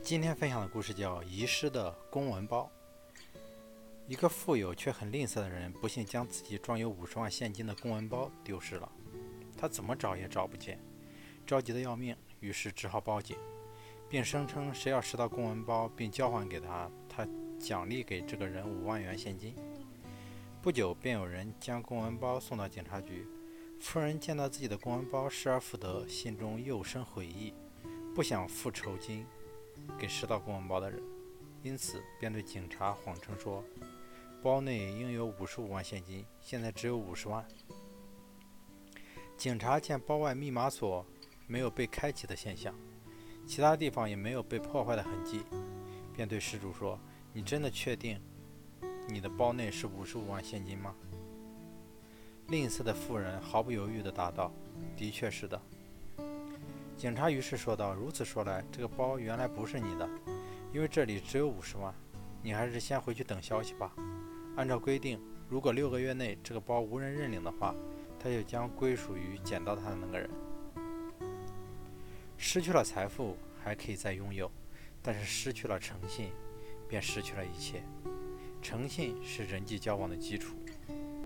今天分享的故事叫《遗失的公文包》。一个富有却很吝啬的人，不幸将自己装有50万现金的公文包丢失了，他怎么找也找不见，着急得要命，于是只好报警，并声称谁要拾到公文包并交还给他，他奖励给这个人5万元现金。不久便有人将公文包送到警察局，夫人见到自己的公文包失而复得，心中又生悔意，不想付酬金给拾到公文包的人，因此便对警察谎称说包内应有55万现金，现在只有50万。警察见包外密码锁没有被开启的现象，其他地方也没有被破坏的痕迹，便对失主说：你真的确定你的包内是55万现金吗？吝啬的妇人毫不犹豫地答道：的确是的。警察于是说道：如此说来，这个包原来不是你的，因为这里只有50万，你还是先回去等消息吧。按照规定，如果6个月内这个包无人认领的话，它就将归属于捡到它的那个人。失去了财富还可以再拥有，但是失去了诚信便失去了一切。诚信是人际交往的基础。